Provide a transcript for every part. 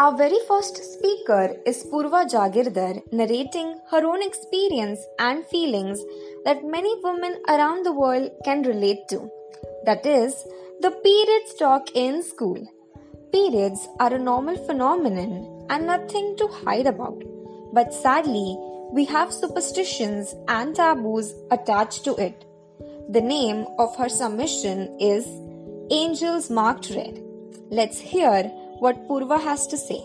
Our very first speaker is Purva Jagirdar, narrating her own experience and feelings that many women around the world can relate to. That is, the periods talk in school. Periods are a normal phenomenon and nothing to hide about. But sadly, we have superstitions and taboos attached to it. The name of her submission is Angels Marked Red. Let's hear what Purva has to say.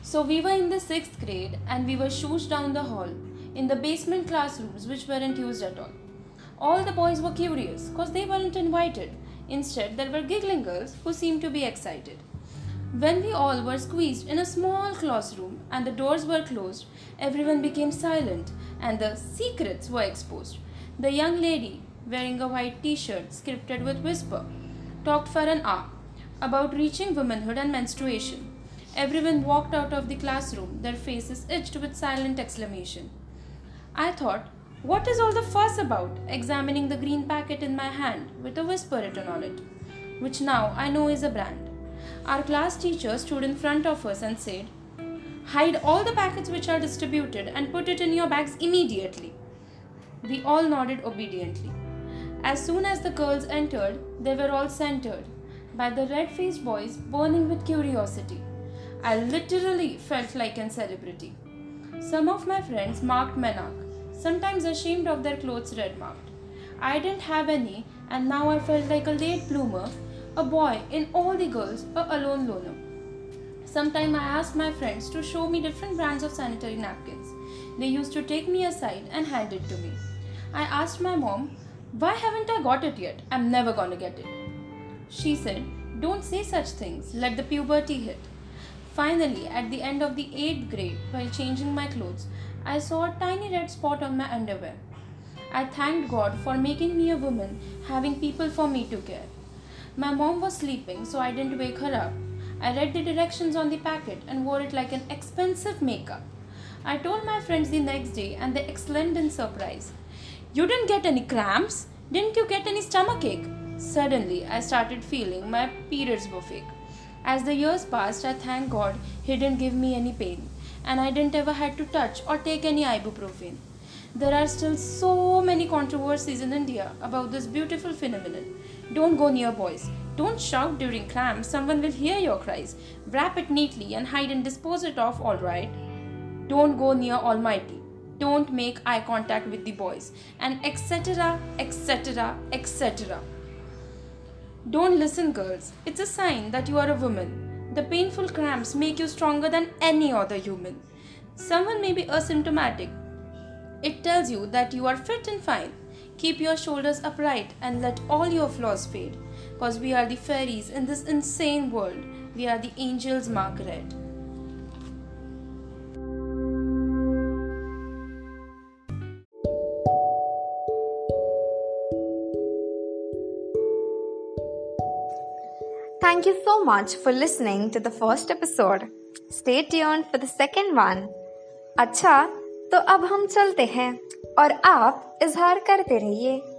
So we were in the 6th grade and we were shushed down the hall in the basement classrooms which weren't used at all. All the boys were curious because they weren't invited. Instead, there were giggling girls who seemed to be excited. When we all were squeezed in a small classroom and the doors were closed, everyone became silent and the secrets were exposed. The young lady wearing a white t-shirt scripted with whisper talked for an hour about reaching womanhood and menstruation. Everyone walked out of the classroom, their faces itched with silent exclamation. I thought, what is all the fuss about, examining the green packet in my hand with a whisper written on it, which now I know is a brand. Our class teacher stood in front of us and said, "Hide all the packets which are distributed and put it in your bags immediately." We all nodded obediently. As soon as the girls entered, they were all centered by the red-faced boys burning with curiosity. I literally felt like a celebrity. Some of my friends marked Menak, sometimes ashamed of their clothes red marked. I didn't have any and now I felt like a late bloomer, a boy in all the girls, a alone loner. Sometime I asked my friends to show me different brands of sanitary napkins. They used to take me aside and hand it to me. I asked my mom, "Why haven't I got it yet? I'm never gonna get it." She said, "Don't say such things, let the puberty hit." Finally, at the end of the 8th grade, while changing my clothes, I saw a tiny red spot on my underwear. I thanked God for making me a woman, having people for me to care. My mom was sleeping, so I didn't wake her up. I read the directions on the packet and wore it like an expensive makeup. I told my friends the next day and they exclaimed in surprise, "You didn't get any cramps? Didn't you get any stomachache?" Suddenly, I started feeling my periods were fake. As the years passed, I thank God He didn't give me any pain and I didn't ever had to touch or take any ibuprofen. There are still so many controversies in India about this beautiful phenomenon. Don't go near boys. Don't shout during cramps. Someone will hear your cries. Wrap it neatly and hide and dispose it off, alright? Don't go near Almighty. Don't make eye contact with the boys. And etc. etc. etc. Don't listen, girls. It's a sign that you are a woman. The painful cramps make you stronger than any other human. Someone may be asymptomatic. It tells you that you are fit and fine. Keep your shoulders upright and let all your flaws fade. Because we are the fairies in this insane world. We are the angels marked red. Thank you so much for listening to the first episode. Stay tuned for the second one. अच्छा, तो अब हम चलते हैं और आप इजहार करते रहिए।